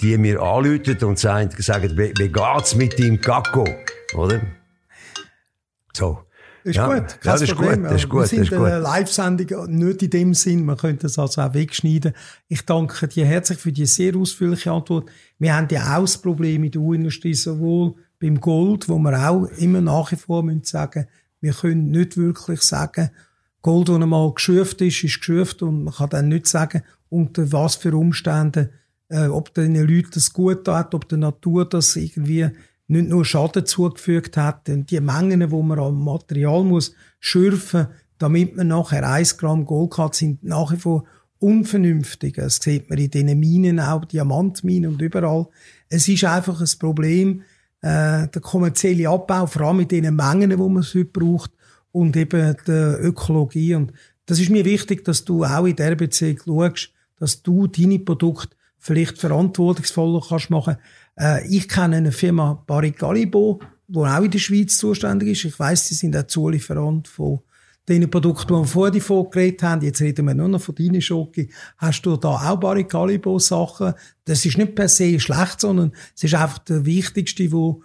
die mir anrufen und sagen, wie, wie geht's mit deinem Kakao? Oder? So. Ist ja, gut, kein ja, das Problem. Ist gut, das ist gut, wir sind das ist eine Live-Sendung, nicht in dem Sinn, man könnte das also auch wegschneiden. Ich danke dir herzlich für die sehr ausführliche Antwort. Wir haben ja auch das Problem in der Uhrenindustrie, sowohl beim Gold, wo wir auch immer nach wie vor müssen sagen, wir können nicht wirklich sagen, Gold, das einmal geschürft ist, ist geschürft und man kann dann nicht sagen, unter was für Umständen, äh, ob den Leuten das gut tat, ob der Natur das irgendwie nicht nur Schaden zugefügt hat. Und die Mengen, wo man am Material muss schürfen, damit man nachher ein Gramm Gold hat, sind nach wie vor unvernünftig. Das sieht man in diesen Minen auch, Diamantminen und überall. Es ist einfach ein Problem, Äh, der kommerzielle Abbau, vor allem mit den Mengen, die man heute braucht, und eben der Ökologie. Und das ist mir wichtig, dass du auch in der Beziehung schaust, dass du deine Produkte vielleicht verantwortungsvoller kannst machen. Äh, ich kenne eine Firma, Barry Callebaut, die auch in der Schweiz zuständig ist. Ich weiss, sie sind auch Zulieferant von den Produkten, die wir vorher vorgeredet haben. Jetzt reden wir nur noch von deinen Schoki. Hast du da auch Barry Callebaut Sachen? Das ist nicht per se schlecht, sondern es ist einfach der Wichtigste, der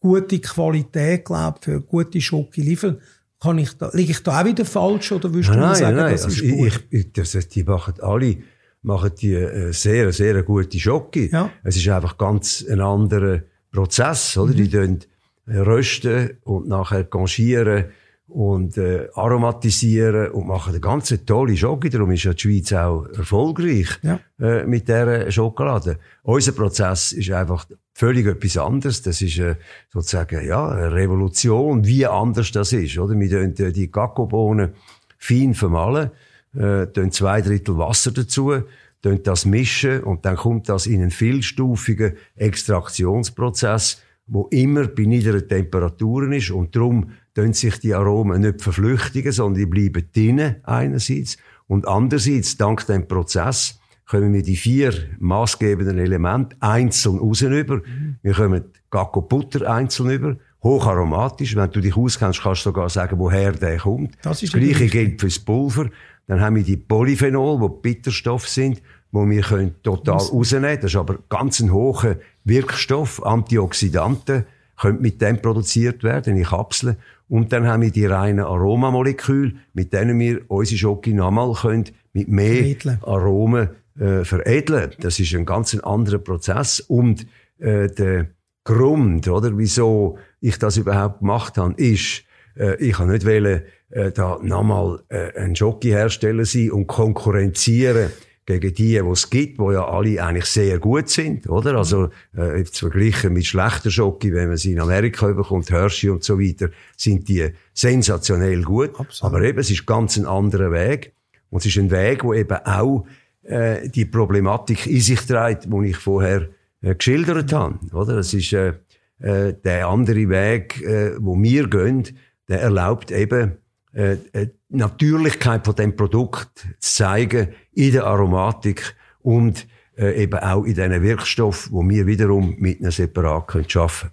gute Qualität, glaube ich, für gute Schoki liefert. Kann ich da, liege ich da auch wieder falsch? Oder würdest nein, du mir sagen, nein, das nein. ist also gut? Ich, ich, das, die machen alle machen die sehr, sehr gute Schoki. Ja. Es ist einfach ganz ein anderer Prozess, oder? Mhm. Die tun rösten und nachher ganchieren und äh, aromatisieren und machen eine ganz tolle Schokolade. Darum ist ja die Schweiz auch erfolgreich ja. äh, mit dieser Schokolade. Unser Prozess ist einfach völlig etwas anderes. Das ist äh, sozusagen ja, eine Revolution, wie anders das ist. Oder? Wir tun äh, die Kakaobohnen fein vermahlen, äh, tun zwei Drittel Wasser dazu, tun das mischen und dann kommt das in einen vielstufigen Extraktionsprozess, wo immer bei niederen Temperaturen ist und darum können sich die Aromen nicht verflüchtigen, sondern die bleiben drinnen einerseits und andererseits, dank dem Prozess, kommen wir die vier maßgebenden Elemente einzeln raus über. Mhm. Wir kommen Kakaobutter einzeln über, hocharomatisch, wenn du dich auskennst, kannst du sogar sagen, woher der kommt. Das, das Gleiche gilt fürs Pulver. Dann haben wir die Polyphenol, die Bitterstoffe sind, wo wir können total rausnehmen. Das ist aber ganz ein hoher Wirkstoff, Antioxidanten, können mit dem produziert werden, in Kapseln. Und dann haben wir die reinen Aromamoleküle, mit denen wir unsere Schoki nochmal können mit mehr Edle. Aromen äh, veredeln. Das ist ein ganz anderer Prozess. Und äh, der Grund, oder, wieso ich das überhaupt gemacht habe, ist, äh, ich habe nicht wollen, äh, da nochmal äh, einen Schoki-Hersteller sein und konkurrenzieren gegen die, die es gibt, die ja alle eigentlich sehr gut sind, oder? Also, äh, zu vergleichen mit schlechter Schoki, wenn man sie in Amerika bekommt, Hershey und so weiter, sind die sensationell gut. Absolut. Aber eben, es ist ganz ein anderer Weg. Und es ist ein Weg, der eben auch äh, die Problematik in sich trägt, die ich vorher äh, geschildert habe, oder? Das ist äh, äh, der andere Weg, äh, wo wir gehen, der erlaubt eben äh, äh, Natürlichkeit von dem Produkt zu zeigen in der Aromatik und äh, eben auch in diesen Wirkstoffen, die wir wiederum mit einem separat arbeiten können.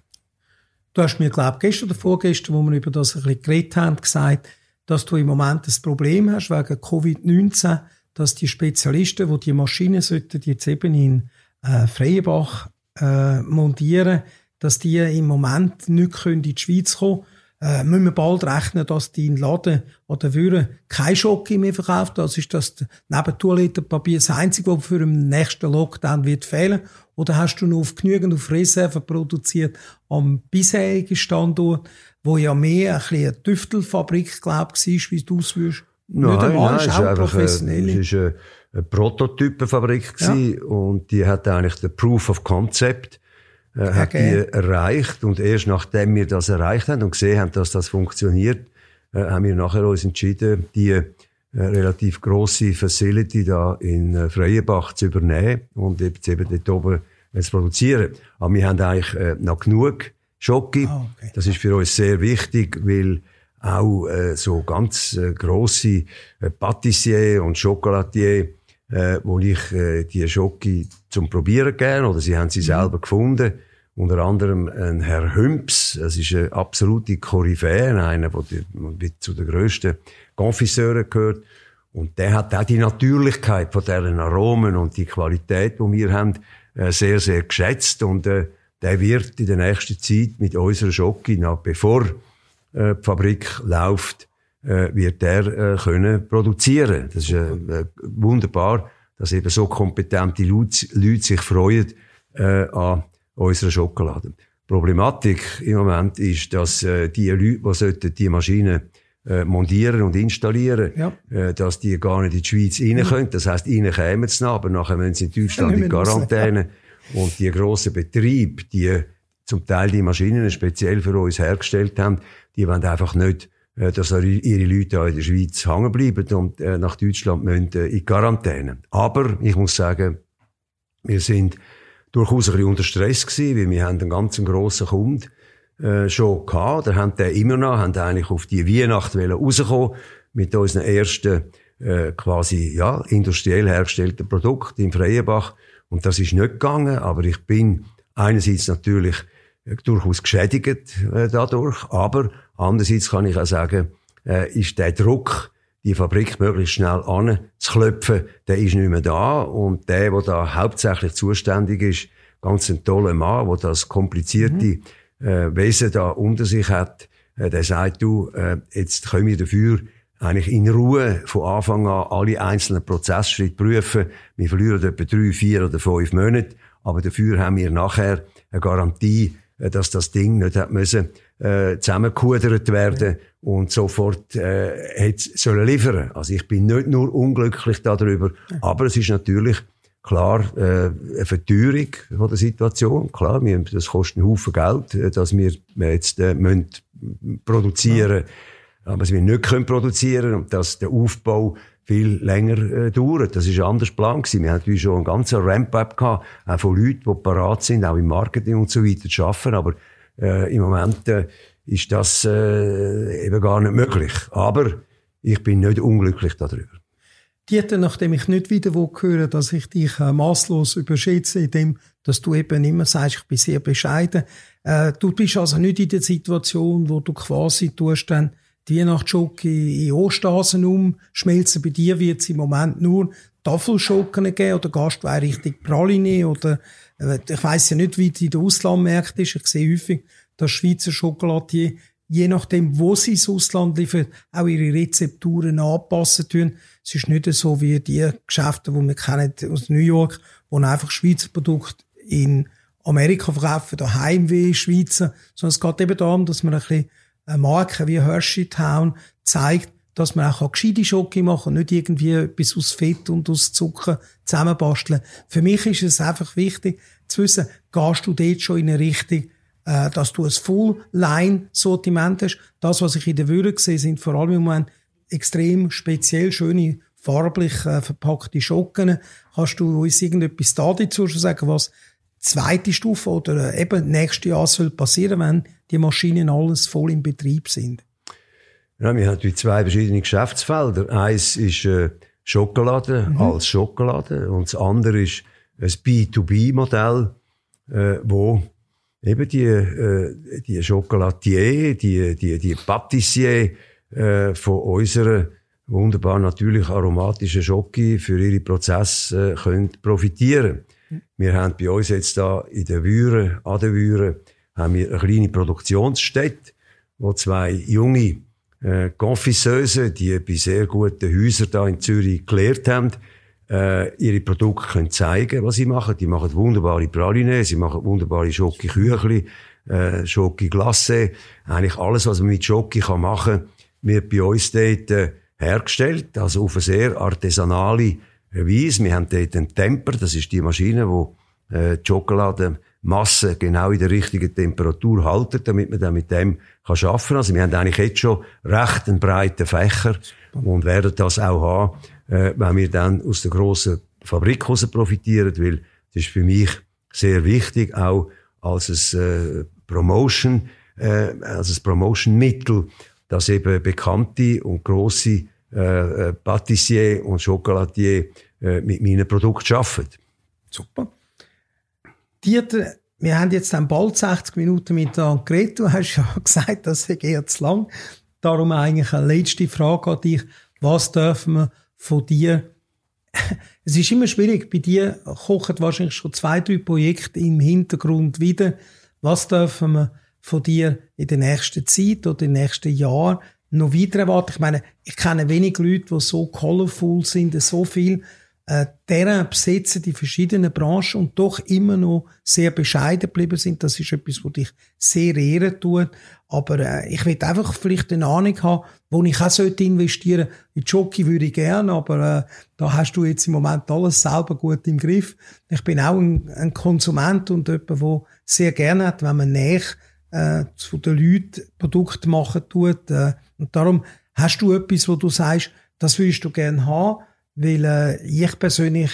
Du hast mir, glaube ich, gestern oder vorgestern, wo wir über das ein bisschen geredet haben, gesagt, dass du im Moment das Problem hast, wegen Covid neunzehn, dass die Spezialisten, die die Maschinen sollten, jetzt eben in äh, Freienbach äh, montieren, dass die im Moment nicht in die Schweiz kommen können. Äh, müssen wir bald rechnen, dass die in Laden oder Würden keine Schoki mehr verkauft. Das ist das neben Toilettenpapier das Einzige, was für den nächsten Lockdown wird fehlen. Oder hast du noch auf genügend auf Reserve produziert am bisherigen Standort, wo ja mehr ein bisschen eine Tüftelfabrik, glaube ich, war, wie du es würdest? Nein, nicht einmal, nein, ist auch professionell. Es war eine, eine Prototypenfabrik, ja. Und die hat eigentlich den Proof of Concept äh, okay. hat die erreicht. Und erst nachdem wir das erreicht haben und gesehen haben, dass das funktioniert, äh, haben wir nachher uns entschieden, die äh, relativ grosse Facility da in äh, Freienbach zu übernehmen und jetzt eben dort oben äh, zu produzieren. Aber wir haben eigentlich äh, noch genug Schoki. Oh, okay. Das ist für uns sehr wichtig, weil auch äh, so ganz äh, grosse äh, Patissier und Chocolatier, äh, wo ich äh, die Schoki zum Probieren gern oder sie haben sie mhm. selber gefunden. Unter anderem ein Herr Hümps, das ist eine absolute Koryphäe, einer, der zu den grössten Confiseuren gehört. Und der hat auch die Natürlichkeit von deren Aromen und die Qualität, die wir haben, äh, sehr, sehr geschätzt. Und äh, der wird in der nächsten Zeit mit unserer Schoki nach bevor die Fabrik läuft, wird er können produzieren. Das ist wunderbar, dass eben so kompetente Leute sich freuen an unserer Schokolade. Problematik im Moment ist, dass die Leute, die die Maschinen montieren und installieren, ja. dass die gar nicht in die Schweiz rein können. Das heisst, ihnen kämen sie nach, aber nachher müssen sie in Deutschland in Quarantäne. Ja. Und die grossen Betriebe, die zum Teil die Maschinen speziell für uns hergestellt haben, die wollen einfach nicht, dass ihre Leute in der Schweiz hängen bleiben und nach Deutschland müssen in Quarantäne. Aber ich muss sagen, wir sind durchaus ein bisschen unter Stress gewesen, weil wir haben einen ganz grossen Kunden schon gehabt. Da haben den immer noch, haben eigentlich auf die Weihnacht rausgekommen mit unseren ersten quasi ja industriell hergestellten Produkten in Freienbach. Und das ist nicht gegangen, aber ich bin einerseits natürlich durchaus geschädigt äh, dadurch, aber andererseits kann ich auch sagen, äh, ist der Druck, die Fabrik möglichst schnell anzuklopfen, der ist nicht mehr da. Und der, der da hauptsächlich zuständig ist, ganz ein toller Mann, der das komplizierte mhm. äh, Wesen da unter sich hat, äh, der sagt, du, äh, jetzt können wir dafür eigentlich in Ruhe von Anfang an alle einzelnen Prozessschritte prüfen. Wir verlieren etwa drei, vier oder fünf Monate, aber dafür haben wir nachher eine Garantie, dass das Ding nicht hat müssen, äh, zusammengekudert werden und sofort äh, hat sollen liefern. Also ich bin nicht nur unglücklich darüber, aber es ist natürlich klar äh, eine Verteuerung von der Situation. Klar, wir, das kostet einen Haufen Geld, dass wir jetzt äh, müssen produzieren, aber dass wir nicht können produzieren und dass der Aufbau viel länger äh, dauert. Das war anders geplant gewesen. Wir hatten schon einen ganzen Ramp-up gehabt, auch von Leuten, die parat sind, auch im Marketing und so weiter zu arbeiten. Aber äh, im Moment äh, ist das äh, eben gar nicht möglich. Aber ich bin nicht unglücklich darüber. Dieter, nachdem ich nicht wieder höre, dass ich dich äh, masslos überschätze, indem dass du eben immer sagst, ich bin sehr bescheiden. Äh, du bist also nicht in der Situation, wo du quasi tust dann die Weihnachtsschokolade in Osterhasen umschmelzen. Bei dir wird es im Moment nur Tafelschokolade geben oder Gastwein Richtung Praline oder äh, ich weiss ja nicht, wie die in den Auslandmärkten ist. Ich sehe häufig, dass Schweizer Schokoladier, je nachdem, wo sie ins Ausland liefern, auch ihre Rezepturen anpassen tun. Es ist nicht so wie die Geschäfte, die wir kennen aus New York, wo einfach Schweizer Produkte in Amerika verkaufen, daheim wie Schweizer. Sondern es geht eben darum, dass man ein bisschen eine Marke wie Hershey Town zeigt, dass man auch gescheite Schoki machen kann, nicht irgendwie etwas aus Fett und aus Zucker zusammenbasteln. Für mich ist es einfach wichtig zu wissen, gehst du dort schon in eine Richtung, äh, dass du ein Full-Line-Sortiment hast. Das, was ich in der Würde sehe, sind vor allem im Moment extrem speziell schöne, farblich äh, verpackte Schocken. Kannst du uns irgendetwas da dazu sagen, was zweite Stufe oder eben nächstes Jahr soll passieren, wenn die Maschinen alles voll im Betrieb sind? Ja, wir haben natürlich zwei verschiedene Geschäftsfelder. Eins ist äh, Schokolade mhm. als Schokolade und das andere ist ein B zwei B Modell, äh, wo eben die, äh, die Chocolatier, die, die, die Patissier äh, von unserer wunderbar natürlich aromatischen Schoki für ihre Prozesse äh, können profitieren. Wir haben bei uns jetzt da in der Würe, an der Würe, haben wir eine kleine Produktionsstätte, wo zwei junge äh, Confisseuse, die bei sehr guten Häusern da in Zürich gelehrt haben, äh, ihre Produkte können zeigen, was sie machen. Die machen wunderbare Pralines, sie machen wunderbare Schoki-Küchli, äh, Schoki-Glacé, eigentlich alles, was man mit Schoki kann machen, wird bei uns dort äh, hergestellt, also auf eine sehr artisanale Weise. Wir haben dort einen Temper, das ist die Maschine, wo äh, die Schokoladenmasse genau in der richtigen Temperatur haltet, damit man dann mit dem kann arbeiten kann. Also wir haben eigentlich jetzt schon recht einen breiten Fächer und werden das auch haben, äh, wenn wir dann aus der grossen Fabrik raus profitieren, weil das ist für mich sehr wichtig, auch als ein äh, Promotion, äh, als ein Promotion-Mittel, dass eben bekannte und grosse äh, Patissier und Chocolatier äh, mit meinen Produkten arbeiten. Super. Dieter, wir haben jetzt dann bald sechzig Minuten miteinander geredet. Du hast ja gesagt, das geht zu lang. Darum eigentlich eine letzte Frage an dich. Was dürfen wir von dir... Es ist immer schwierig, bei dir kochen wahrscheinlich schon zwei, drei Projekte im Hintergrund wieder. Was dürfen wir von dir in der nächsten Zeit oder in den nächsten Jahren noch weiter erwarten? Ich meine, ich kenne wenig Leute, die so colorful sind, so viel äh, Terrain besetzen, die verschiedenen Branchen und doch immer noch sehr bescheiden geblieben sind. Das ist etwas, was dich sehr ehren tut. Aber äh, ich will einfach vielleicht eine Ahnung haben, wo ich auch investieren sollte. In Jockey würde ich gerne, aber äh, da hast du jetzt im Moment alles selber gut im Griff. Ich bin auch ein, ein Konsument und jemand, der sehr gerne hat, wenn man näher Äh, von den Leuten Produkte machen tut. Äh, und darum hast du etwas, wo du sagst, das würdest du gerne haben, weil äh, ich persönlich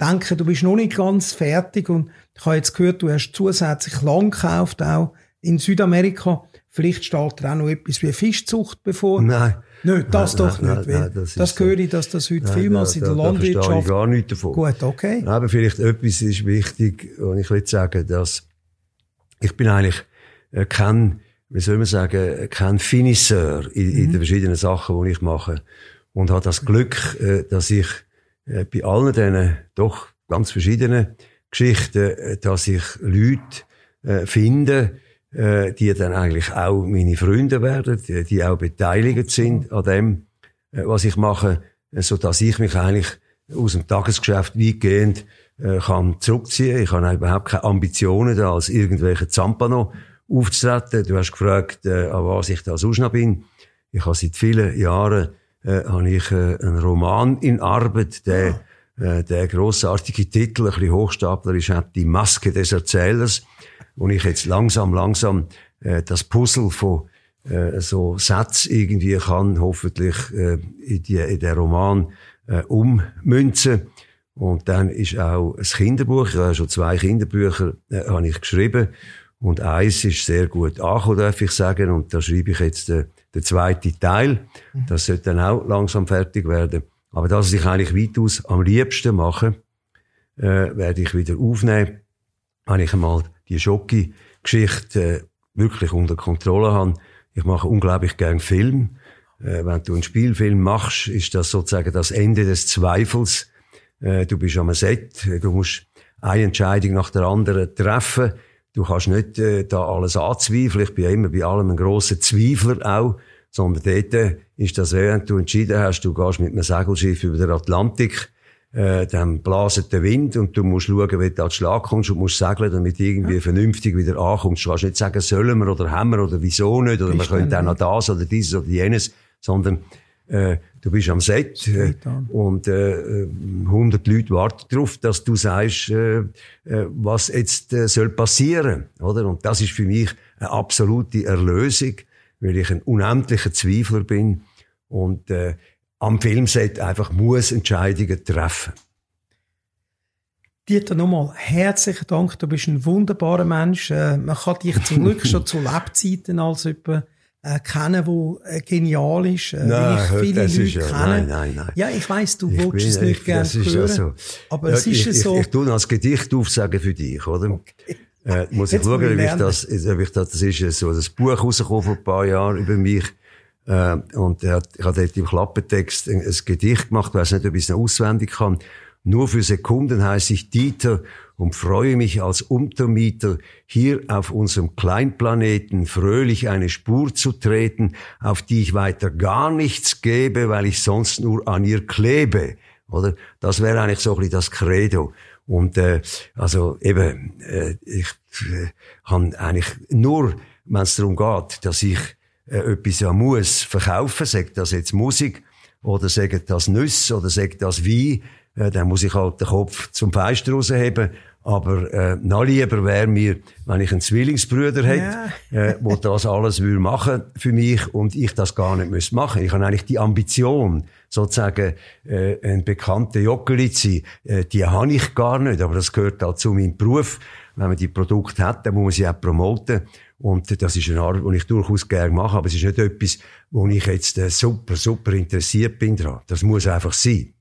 denke, du bist noch nicht ganz fertig und ich habe jetzt gehört, du hast zusätzlich Land gekauft, auch in Südamerika. Vielleicht steht da auch noch etwas wie Fischzucht bevor. Nein. Nein, das nein, doch nein, nicht. Nein, nein, das das höre ich, dass das heute vielmals in der da, Landwirtschaft... Da verstehe ich gar nichts davon. Gut, okay. Nein, aber vielleicht etwas ist wichtig und ich will sagen, dass ich bin eigentlich kein, wie soll man sagen, kein Finisseur in, mhm. in den verschiedenen Sachen, die ich mache. Und habe das Glück, dass ich bei allen diesen doch ganz verschiedenen Geschichten, dass ich Leute finde, die dann eigentlich auch meine Freunde werden, die auch beteiligt sind an dem, was ich mache, so dass ich mich eigentlich aus dem Tagesgeschäft weitgehend kann zurückziehen. Ich habe überhaupt keine Ambitionen da als irgendwelche Zampano aufzutreten. Du hast gefragt, äh, an was ich da sonst noch bin. Ich habe seit vielen Jahren äh, habe ich, äh, einen Roman in Arbeit, der, ja. äh, der grossartige Titel, ein bisschen hochstaplerisch, hat «Die Maske des Erzählers», wo ich jetzt langsam, langsam äh, das Puzzle von äh, so Sätzen irgendwie kann, hoffentlich äh, in, die, in den Roman äh, ummünzen. Und dann ist auch ein Kinderbuch, ich habe schon zwei Kinderbücher äh, habe ich geschrieben. Und eins ist sehr gut angekommen, darf ich sagen. Und da schreibe ich jetzt den, den zweiten Teil. Das sollte dann auch langsam fertig werden. Aber das, was ich eigentlich weitaus am liebsten mache, äh, werde ich wieder aufnehmen, wenn ich einmal die Schoki-Geschichte äh, wirklich unter Kontrolle habe. Ich mache unglaublich gerne Film. Äh, wenn du einen Spielfilm machst, ist das sozusagen das Ende des Zweifels. Äh, du bist am Set, du musst eine Entscheidung nach der anderen treffen. Du kannst nicht äh, da alles anzweifeln. Ich bin ja immer bei allem ein grosser Zweifler auch. Sondern dort äh, ist das, wenn du entschieden hast, du gehst mit einem Segelschiff über den Atlantik, äh, dann blaset der Wind und du musst schauen, wie du an den Schlag kommst und musst segeln, damit du irgendwie ja. vernünftig wieder ankommst. Du kannst nicht sagen, sollen wir oder haben wir oder wieso nicht oder man könnte auch noch das oder dieses oder jenes, sondern äh, du bist am Set äh, und äh, hundert Leute warten darauf, dass du sagst, äh, was jetzt äh, soll passieren, oder? Und das ist für mich eine absolute Erlösung, weil ich ein unendlicher Zweifler bin und äh, am Filmset einfach muss Entscheidungen treffen. Dieter, nochmal herzlichen Dank, du bist ein wunderbarer Mensch. Man kann dich zum Glück schon zu Lebzeiten als jemand äh, kennen, wo äh, genial ist, äh, nein, ich viele das Leute ist ja, nein, nein, nein. Ja, ich weiss, du willst es nicht gerne hören, ja so. Aber ja, es ist ich, ja so. Ich, ich, ich tue als Gedicht aufsagen für dich, oder? Okay. Äh, muss ich schauen, ob ich das, ob ich das, das ist ja so, das Buch rausgekommen vor ein paar Jahren über mich. Äh, und er hat, ich habe dort im Klappentext ein, ein Gedicht gemacht, weiss nicht, ob ich es noch auswendig kann. Nur für Sekunden heiße ich Dieter und freue mich als Untermieter, hier auf unserem Kleinplaneten fröhlich eine Spur zu treten, auf die ich weiter gar nichts gebe, weil ich sonst nur an ihr klebe. Oder? Das wäre eigentlich so ein bisschen das Credo. Und äh, also eben, äh, ich äh, kann eigentlich nur, wenn es darum geht, dass ich äh, etwas ja muss verkaufen, sagt das jetzt Musik oder sagt das Nüsse oder sagt das Wein, äh, dann muss ich halt den Kopf zum Fenster rausheben. Aber äh, noch lieber wäre mir, wenn ich einen Zwillingsbruder hätte, ja. äh, wo das alles würde machen für mich und ich das gar nicht müsste machen. Ich habe eigentlich die Ambition, sozusagen äh, ein bekannter Joggeli zu sein, äh, die habe ich gar nicht, aber das gehört halt zu meinem Beruf. Wenn man die Produkte hat, dann muss man sie auch promoten. Und das ist eine Arbeit, die ich durchaus gerne mache, aber es ist nicht etwas, wo ich jetzt äh, super, super interessiert bin dran. Das muss einfach sein.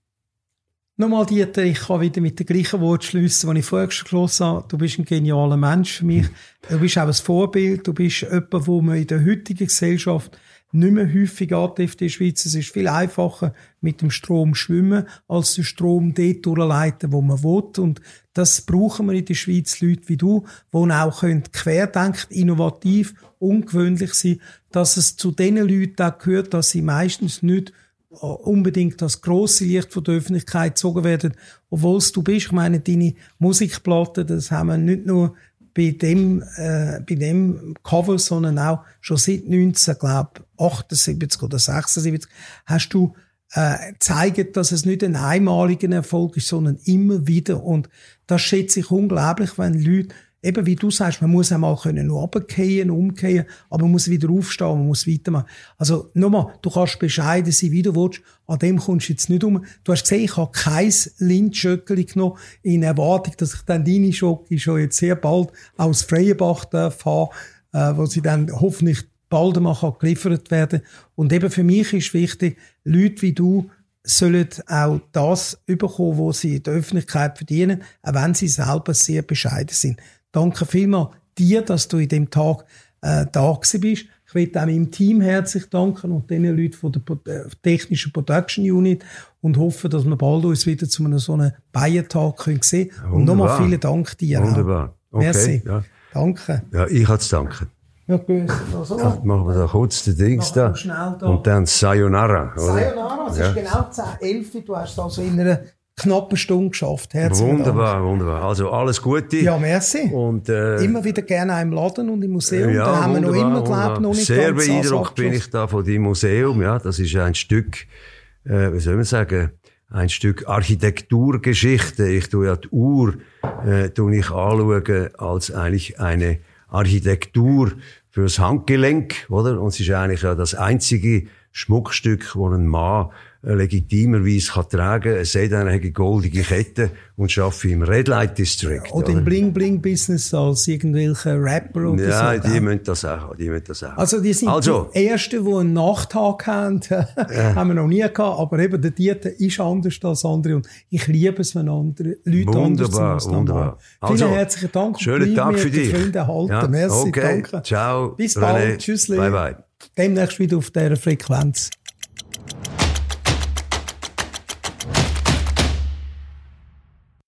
Nochmal, Dieter, ich kann wieder mit dem gleichen Wort schliessen, das ich vorher geschlossen habe. Du bist ein genialer Mensch für mich. Du bist auch ein Vorbild. Du bist jemand, der man in der heutigen Gesellschaft nicht mehr häufig antrifft in der Schweiz. Es ist viel einfacher, mit dem Strom schwimmen, als den Strom dort durchleiten, wo man will. Und das brauchen wir in der Schweiz, Leute wie du, die auch querdenken, innovativ, ungewöhnlich sind, dass es zu den Leuten auch gehört, dass sie meistens nicht unbedingt das grosse Licht von der Öffentlichkeit gezogen werden, obwohl es du bist. Ich meine, deine Musikplatten, das haben wir nicht nur bei dem, äh, bei dem Cover, sondern auch schon seit neunzehnhundertachtundsiebzig oder sechsundsiebzig hast du äh, gezeigt, dass es nicht ein einmaliger Erfolg ist, sondern immer wieder. Und das schätze ich unglaublich, wenn Leute, eben wie du sagst, man muss einmal können nur runterfallen, umkehren, aber man muss wieder aufstehen, man muss weitermachen. Also nochmal, du kannst bescheiden sein, wie du willst, an dem kommst du jetzt nicht um. Du hast gesehen, ich habe kein Lindt-Schöckeli genommen, in Erwartung, dass ich dann deine Schocke schon jetzt sehr bald aus Freienbach fahre, äh, wo sie dann hoffentlich bald einmal geliefert werden kann. Und eben für mich ist wichtig, Leute wie du sollen auch das bekommen, was sie in der Öffentlichkeit verdienen, auch wenn sie selber sehr bescheiden sind. Danke vielmals dir, dass du in diesem Tag äh, da gewesen bist. Ich will auch meinem Team herzlich danken und den Leuten von der Pro- äh, technischen Production Unit und hoffe, dass wir bald uns wieder zu einem so einem Bayern-Tag können sehen können. Und nochmal vielen Dank dir. Wunderbar. Okay, merci. Ja. Danke. Ja, ich habe zu danken. Ja, gut. Also, ja, machen wir da kurz den Dings da. da. Und dann Sayonara. Oder? Sayonara, es ja. ist genau zehn Uhr elf. Du hast es also in einer knappe Stunde geschafft. Herzlichen wunderbar, Dank. Wunderbar. Also alles Gute. Ja, merci. Und, äh, immer wieder gerne im Laden und im Museum. Ja, da haben wir noch immer gelernt, noch nicht sehr ganz beeindruckt bin ich da von deinem Museum. Ja, das ist ein Stück, äh, wie soll man sagen, ein Stück Architekturgeschichte. Ich tue ja die Uhr, äh, tue ich anschauen als eigentlich eine Architektur fürs Handgelenk, oder? Und es ist eigentlich ja das einzige Schmuckstück, das ein Mann legitimerweise kann tragen. Er sagt, er hat eine goldige Kette und arbeitet im Red Light District. Ja, oder, oder im Bling-Bling-Business als irgendwelche Rapper oder ja, so. Ja, die müssen das auch, die müssen das auch. Also, die sind also, die Ersten, die einen Nachttag haben. Ja. Haben wir noch nie gehabt. Aber eben, der Dieter ist anders als andere. Und ich liebe es, wenn andere Leute wunderbar, anders sind als wunderbar. Also, vielen herzlichen Dank. Schönen Tag für dich. Freunde halten. Ja, merci, okay. Danke. Ciao. Bis bald. Tschüss. Bye, bye. Demnächst wieder auf dieser Frequenz.